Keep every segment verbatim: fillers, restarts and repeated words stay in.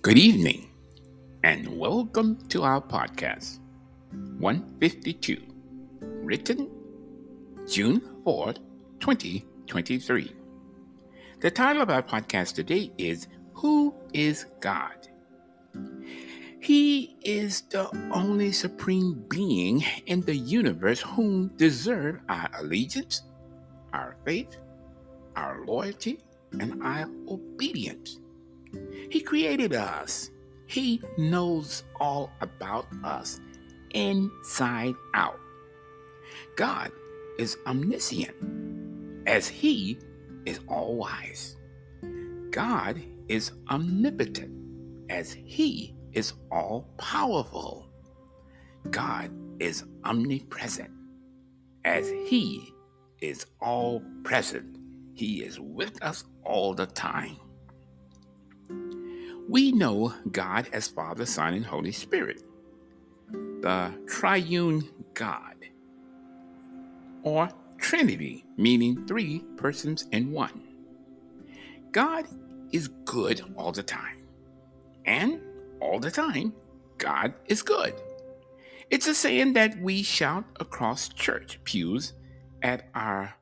Good evening, and welcome to our podcast, one fifty-two, written June fourth, twenty twenty-three. The title of our podcast today is, Who is God? He is the only supreme being in the universe whom deserve our allegiance, our faith, our loyalty, and our obedience. He created us. He knows all about us, inside out. God is omniscient, as He is all-wise. God is omnipotent, as He is all-powerful. God is omnipresent, as He is all-present. He is with us all the time. We know God as Father, Son, and Holy Spirit, the triune God, or Trinity, meaning three persons in one. God is good all the time, and all the time, God is good. It's a saying that we shout across church pews at our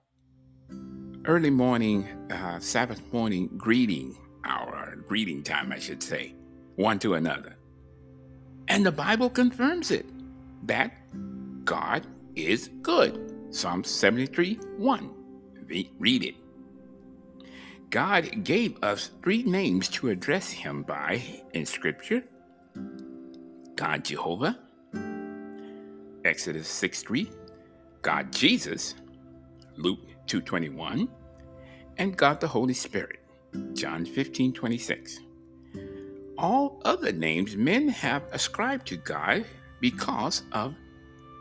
early morning, uh, Sabbath morning greeting. Our greeting time, I should say, one to another. And the Bible confirms it, that God is good. Psalm seventy-three, one. Read it. God gave us three names to address Him by in Scripture. God Jehovah, Exodus six three, God Jesus, Luke two twenty-one, and God the Holy Spirit. John fifteen twenty-six. All other names men have ascribed to God because of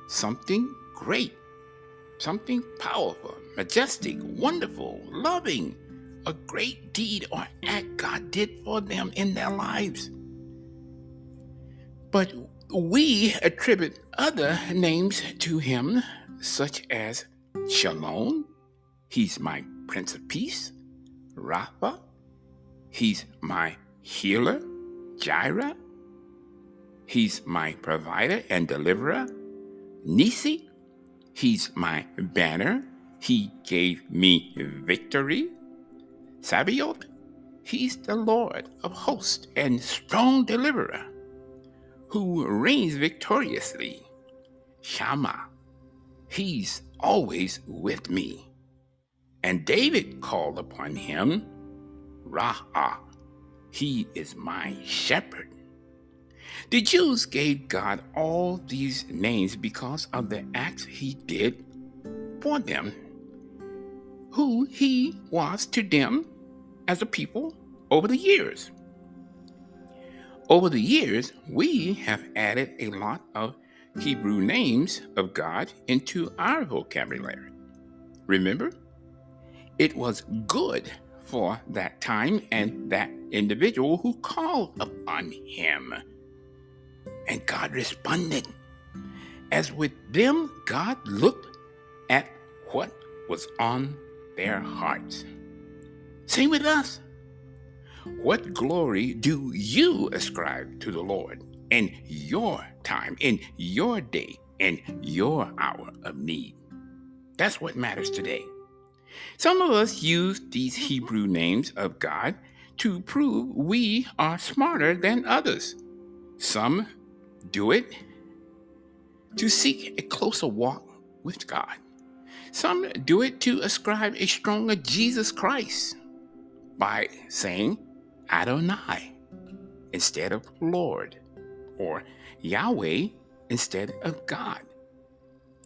something great, something powerful, majestic, wonderful, loving, a great deed or act God did for them in their lives. But we attribute other names to Him, such as Shalom, He's my Prince of Peace, Rapha, He's my healer, Jireh. He's my provider and deliverer, Nisi. He's my banner. He gave me victory. Sabaoth, He's the Lord of hosts and strong deliverer, who reigns victoriously. Shama, He's always with me. And David called upon Him, Raha, He is my shepherd. The Jews gave God all these names because of the acts He did for them, who He was to them as a people over the years. Over the years, we have added a lot of Hebrew names of God into our vocabulary. Remember, it was good for that time and that individual who called upon Him. And God responded. As with them, God looked at what was on their hearts. Same with us. What glory do you ascribe to the Lord in your time, in your day, in your hour of need? That's what matters today. Some of us use these Hebrew names of God to prove we are smarter than others. Some do it to seek a closer walk with God. Some do it to ascribe a stronger Jesus Christ by saying Adonai instead of Lord, or Yahweh instead of God.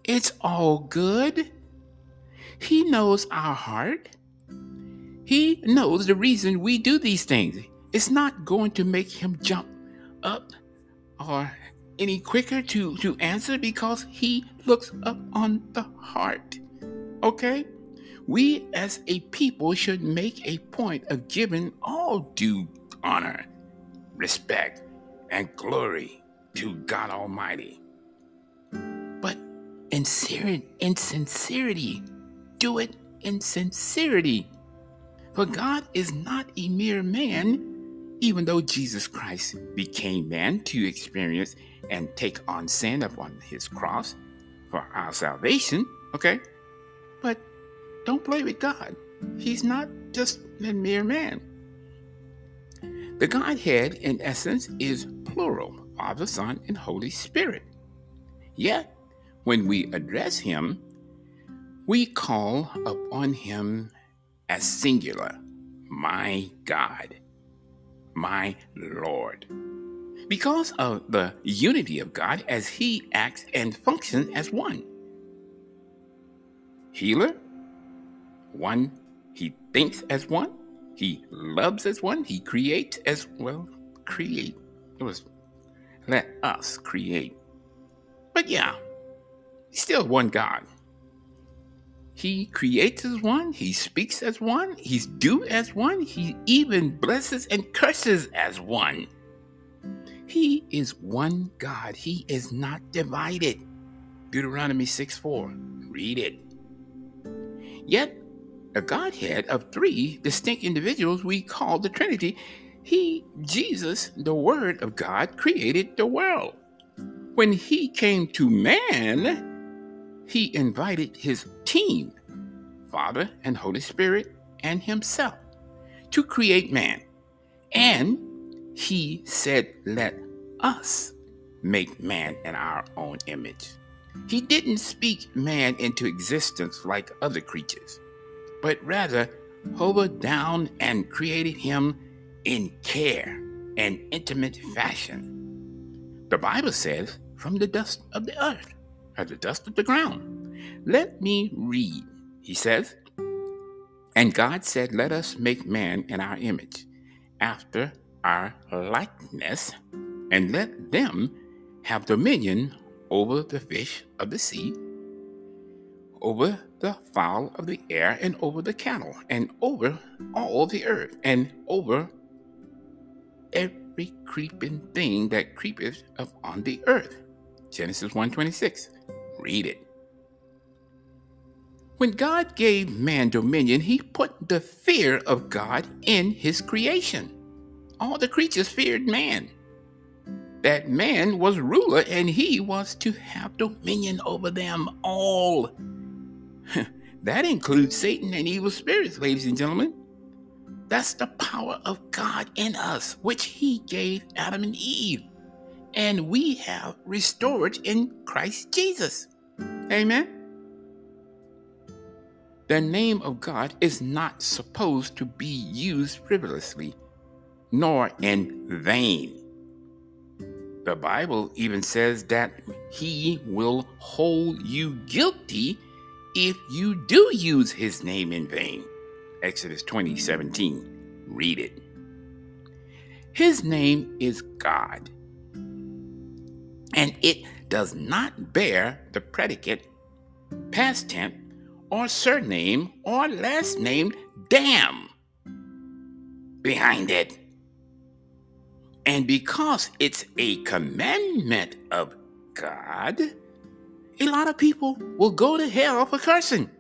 It's all good. He knows our heart. He knows the reason we do these things. It's not going to make Him jump up or any quicker to, to answer, because He looks up on the heart. Okay? We as a people should make a point of giving all due honor, respect, and glory to God Almighty. But in sincerity, do it in sincerity. For God is not a mere man Even though Jesus Christ became man to experience and take on sin upon his cross for our salvation, okay? But don't play with God. He's not just a mere man. The Godhead, in essence, is plural, Father, Son, and Holy Spirit. Yet, when we address him, we call upon him as singular, my God, my Lord. Because of the unity of God as he acts and functions as one. Healer, one, he thinks as one, he loves as one, he creates as, well, create, it was, let us create. But yeah, still one God. He creates as one, he speaks as one, he's due as one, he even blesses and curses as one. He is one God. He is not divided. Deuteronomy six four. Read it. Yet, a Godhead of three distinct individuals we call the Trinity. He, Jesus, the Word of God, created the world. When he came to man, he invited his team, Father and Holy Spirit and himself, to create man. And he said, let us make man in our own image. He didn't speak man into existence like other creatures, but rather hovered down and created him in care and intimate fashion. The Bible says, from the dust of the earth, at the dust of the ground. Let me read. He says, and God said, let us make man in our image, after our likeness, and let them have dominion over the fish of the sea, over the fowl of the air, and over the cattle, and over all the earth, and over every creeping thing that creepeth upon the earth. Genesis one twenty-six. Read it. When God gave man dominion, he put the fear of God in his creation. All the creatures feared man. That man was ruler and he was to have dominion over them all. That includes Satan and evil spirits, ladies and gentlemen. That's the power of God in us, which he gave Adam and Eve. And we have restored in Christ Jesus. Amen. The name of God is not supposed to be used frivolously, nor in vain. The Bible even says that he will hold you guilty if you do use his name in vain. Exodus twenty seventeen. Read it. His name is God. And it does not bear the predicate, past tense, or surname, or last name, damn, behind it. And because it's a commandment of God, a lot of people will go to hell for cursing.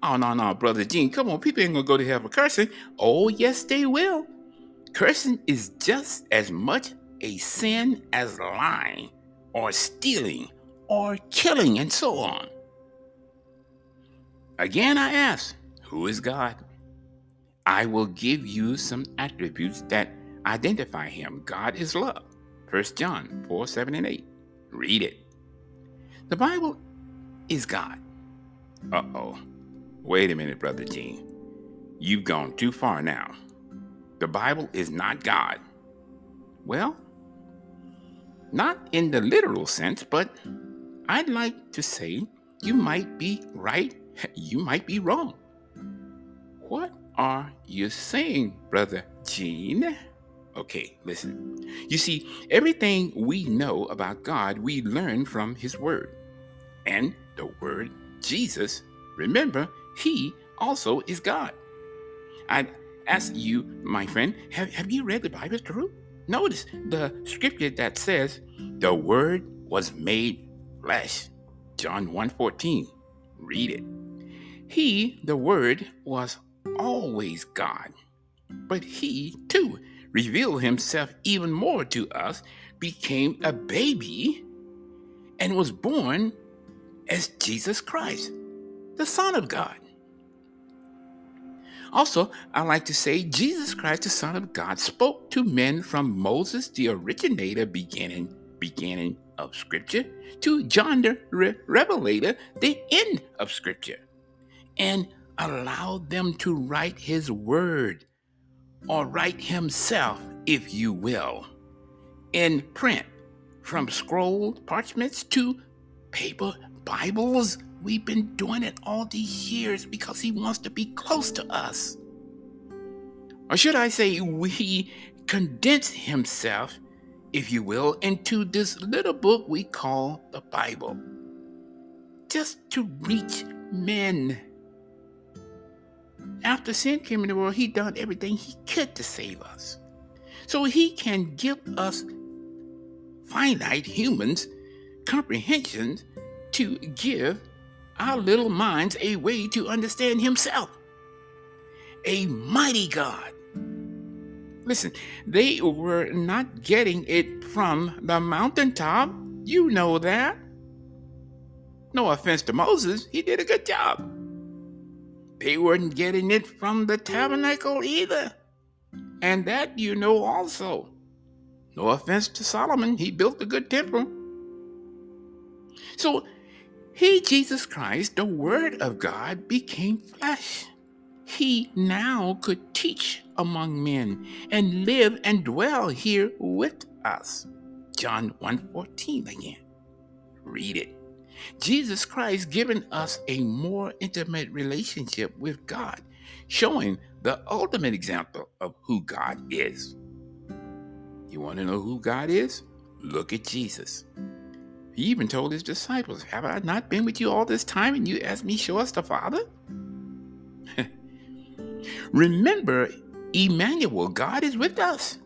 Oh, no, no, Brother Gene, come on, people ain't gonna go to hell for cursing. Oh, yes, they will. Cursing is just as much a sin as lying, or stealing, or killing, and so on. Again, I ask, who is God? I will give you some attributes that identify him. God is love. First John four, seven, and eight. Read it. The Bible is God. Uh-oh. Wait a minute, Brother Gene. You've gone too far now. The Bible is not God. Well, not in the literal sense, but I'd like to say you might be right, you might be wrong. What are you saying, Brother Gene? Okay, listen. You see, everything we know about God, we learn from his word. And the word Jesus, remember, he also is God. I'd ask you, my friend, have, have you read the Bible through? Notice the scripture that says, the word was made flesh. John one fourteen. Read it. He, the word, was always God, but he too reveal himself even more to us, became a baby and was born as Jesus Christ, the Son of God. Also, I like to say Jesus Christ, the Son of God, spoke to men from Moses, the originator, beginning, beginning of Scripture, to John the re- Revelator, the end of Scripture, and allowed them to write his word, or write himself, if you will, in print, from scrolled parchments to paper Bibles. We've been doing it all these years because he wants to be close to us. Or should I say, we condensed himself, if you will, into this little book we call the Bible, just to reach men. After sin came in the world, he done everything he could to save us. So he can give us finite humans comprehensions to give our little minds a way to understand himself. A mighty God. Listen, they were not getting it from the mountaintop. You know that. No offense to Moses, he did a good job. They weren't getting it from the tabernacle either. And that you know also. No offense to Solomon, he built a good temple. So, he, Jesus Christ, the Word of God, became flesh. He now could teach among men and live and dwell here with us. John one fourteen again. Read it. Jesus Christ giving us a more intimate relationship with God, showing the ultimate example of who God is. You want to know who God is? Look at Jesus. He even told his disciples, have I not been with you all this time and you ask me, show us the Father? Remember, Emmanuel, God is with us.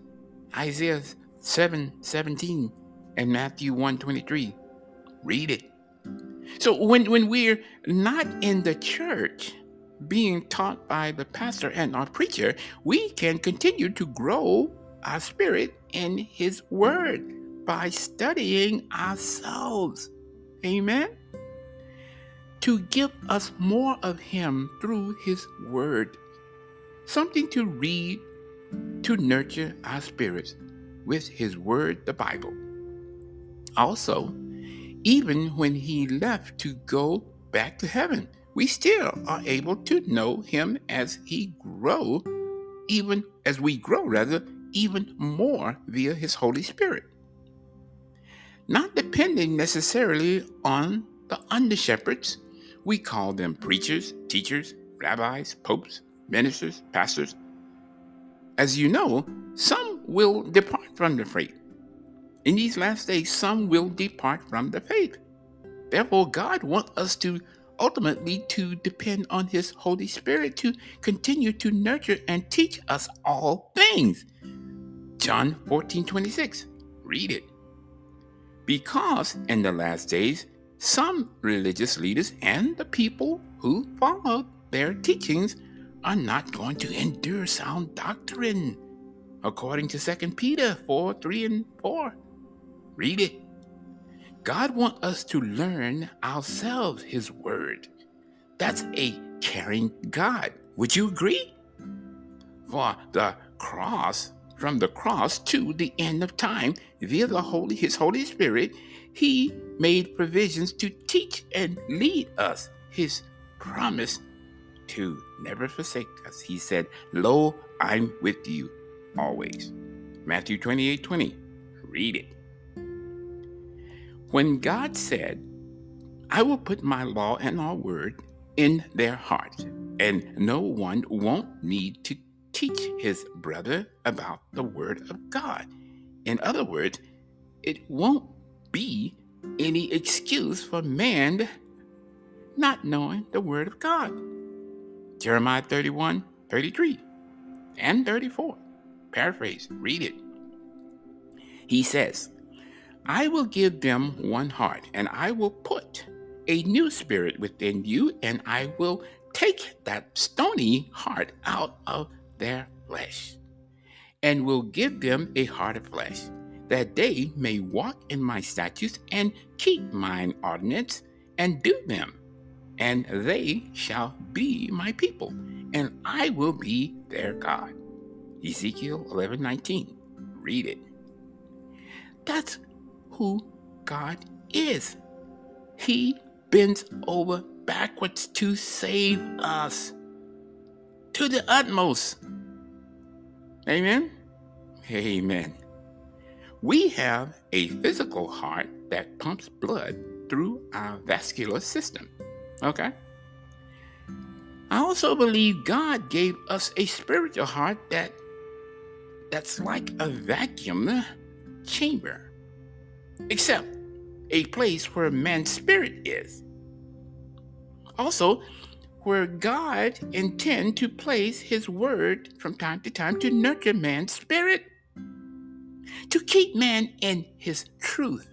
Isaiah seven seventeen and Matthew one twenty-three. Read it. So when, when we're not in the church being taught by the pastor and our preacher, we can continue to grow our spirit in his word by studying ourselves, amen, to give us more of him through his word, something to read, to nurture our spirits with his word, the Bible. Also, even when he left to go back to heaven, we still are able to know him as he grow, even as we grow rather, even more via his Holy Spirit. Not depending necessarily on the under-shepherds. We call them preachers, teachers, rabbis, popes, ministers, pastors. As you know, some will depart from the faith. In these last days, some will depart from the faith. Therefore, God wants us to ultimately to depend on his Holy Spirit to continue to nurture and teach us all things. John fourteen twenty-six. Read it. Because in the last days, some religious leaders and the people who followed their teachings are not going to endure sound doctrine, according to Second Peter four, three, and four. Read it. God wants us to learn ourselves his word. That's a caring God. Would you agree? For the cross From the cross to the end of time, via the Holy, his Holy Spirit, he made provisions to teach and lead us his promise to never forsake us. He said, lo, I'm with you always. Matthew twenty-eight twenty. Read it. When God said, I will put my law and my word in their hearts, and no one won't need to teach his brother about the word of God. In other words, it won't be any excuse for man not knowing the word of God. Jeremiah thirty-one, thirty-three, and thirty-four. Paraphrase, read it. He says, I will give them one heart, and I will put a new spirit within you, and I will take that stony heart out of their flesh, and will give them a heart of flesh, that they may walk in my statutes and keep mine ordinance and do them. And they shall be my people, and I will be their God. Ezekiel eleven nineteen. Read it. That's who God is. He bends over backwards to save us to the utmost. Amen? Amen. We have a physical heart that pumps blood through our vascular system. Okay? I also believe God gave us a spiritual heart that that's like a vacuum chamber, except a place where man's spirit is. Also, where God intends to place his word from time to time to nurture man's spirit, to keep man in his truth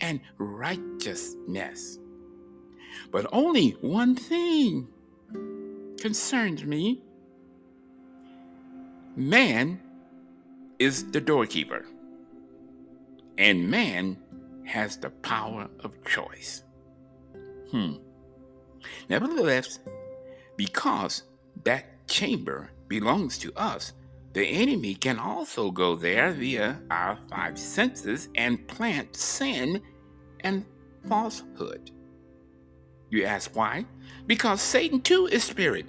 and righteousness. But only one thing concerns me. Man is the doorkeeper, and man has the power of choice. Hmm. Nevertheless, because that chamber belongs to us, the enemy can also go there via our five senses and plant sin and falsehood. You ask why? Because Satan too is spirit.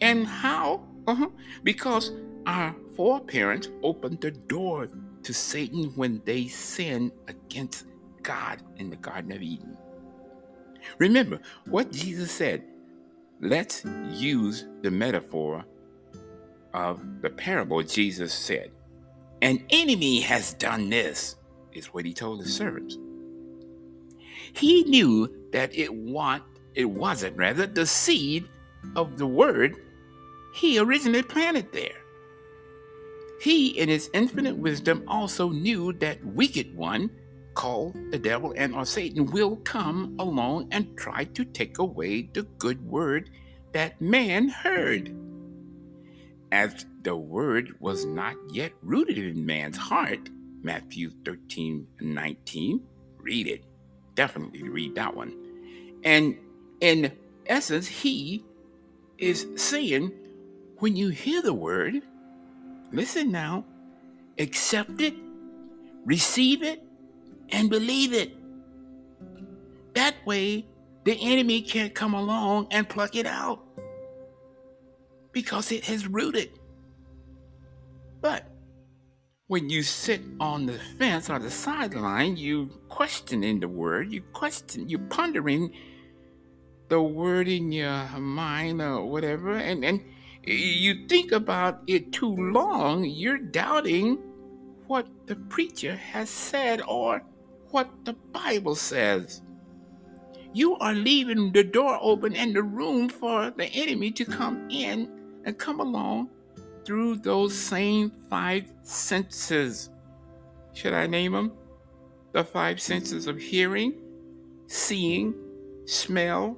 And how? Uh-huh. Because our foreparents opened the door to Satan when they sinned against God in the Garden of Eden. Remember what Jesus said. Let's use the metaphor of the parable Jesus said. An enemy has done this, is what he told his servants. He knew that it, want, it wasn't rather the seed of the word he originally planted there. He, in his infinite wisdom, also knew that wicked one, called the devil and or Satan, will come along and try to take away the good word that man heard. As the word was not yet rooted in man's heart, Matthew thirteen nineteen, read it. Definitely read that one. And in essence, he is saying, when you hear the word, listen now, accept it, receive it, and believe it. That way, the enemy can't come along and pluck it out, because it has rooted. But when you sit on the fence or the sideline, you questioning the word, you question, you pondering the word in your mind or whatever, and, and you think about it too long, you're doubting what the preacher has said or what the Bible says. You are leaving the door open and the room for the enemy to come in and come along through those same five senses. Should I name them? The five senses of hearing, seeing, smell,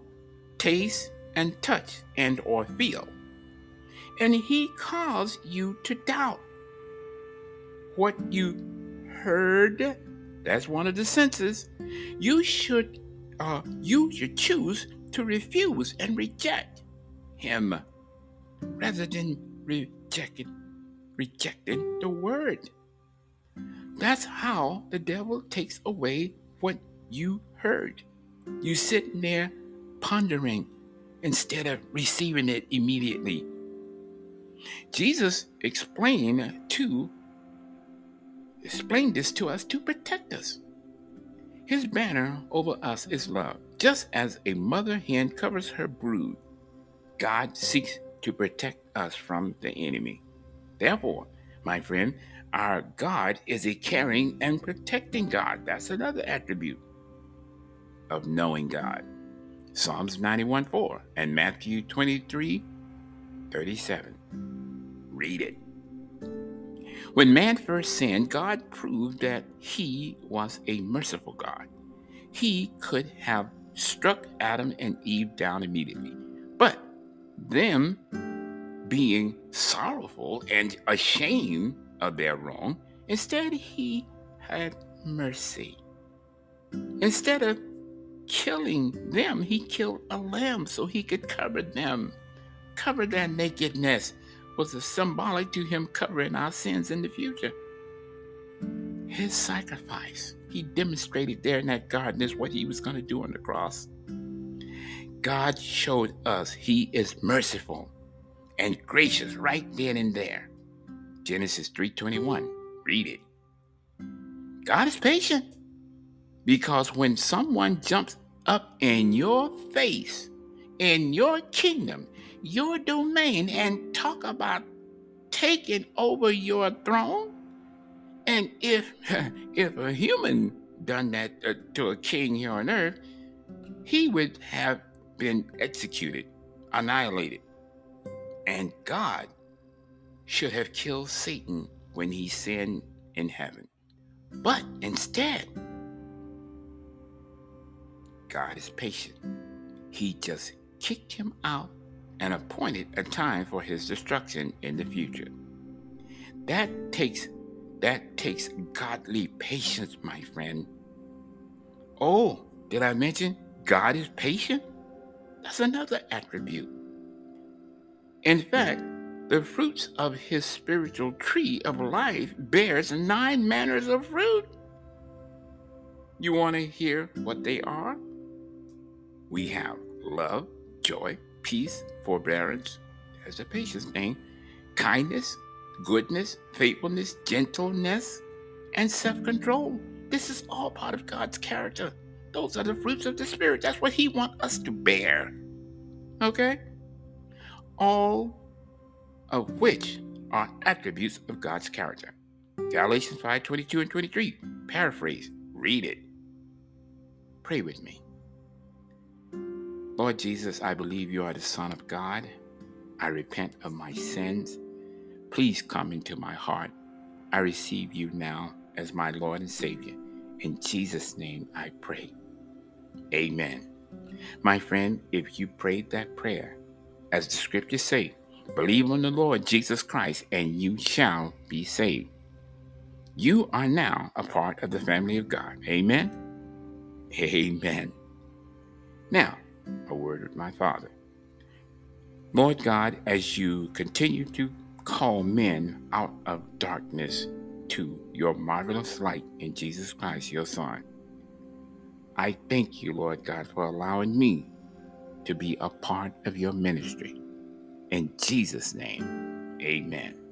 taste, and touch, and or feel. And he caused you to doubt what you heard. That's one of the senses. You should, uh, you should choose to refuse and reject him rather than re- Rejecting, rejecting the word. That's how the devil takes away what you heard. You sit there pondering instead of receiving it immediately. Jesus explained to explained this to us to protect us. His banner over us is love. Just as a mother hen covers her brood, God seeks to protect us from the enemy. Therefore, my friend, our God is a caring and protecting God. That's another attribute of knowing God. Psalms ninety-one four and Matthew twenty-three thirty-seven. Read it. When man first sinned, God proved that he was a merciful God. He could have struck Adam and Eve down immediately, but them being sorrowful and ashamed of their wrong. Instead, he had mercy. Instead of killing them, he killed a lamb so he could cover them. Cover their nakedness was a symbolic to him covering our sins in the future. His sacrifice, he demonstrated there in that garden, is what he was going to do on the cross. God showed us he is merciful and gracious right then and there. Genesis three twenty-one, read it. God is patient, because when someone jumps up in your face, in your kingdom, your domain, and talk about taking over your throne, and if if a human done that to a king here on earth, he would have been executed, annihilated. And God should have killed Satan when he sinned in heaven. But instead, God is patient. He just kicked him out and appointed a time for his destruction in the future. That takes that takes godly patience, my friend. Oh, did I mention God is patient? That's another attribute. In fact, the fruits of his spiritual tree of life bears nine manners of fruit. You want to hear what they are? We have love, joy, peace, forbearance, there's a patience thing, kindness, goodness, faithfulness, gentleness, and self-control. This is all part of God's character. Those are the fruits of the Spirit. That's what he wants us to bear. Okay? All of which are attributes of God's character. Galatians five twenty-two and twenty-three, paraphrase, read it. Pray with me. Lord Jesus, I believe you are the Son of God. I repent of my sins. Please come into my heart. I receive you now as my Lord and Savior. In Jesus' name I pray. Amen. My friend, if you prayed that prayer, as the scriptures say, believe on the Lord Jesus Christ and you shall be saved. You are now a part of the family of God. Amen? Amen. Now, a word with my Father. Lord God, as you continue to call men out of darkness to your marvelous light in Jesus Christ, your Son, I thank you, Lord God, for allowing me to be a part of your ministry. In Jesus' name, amen.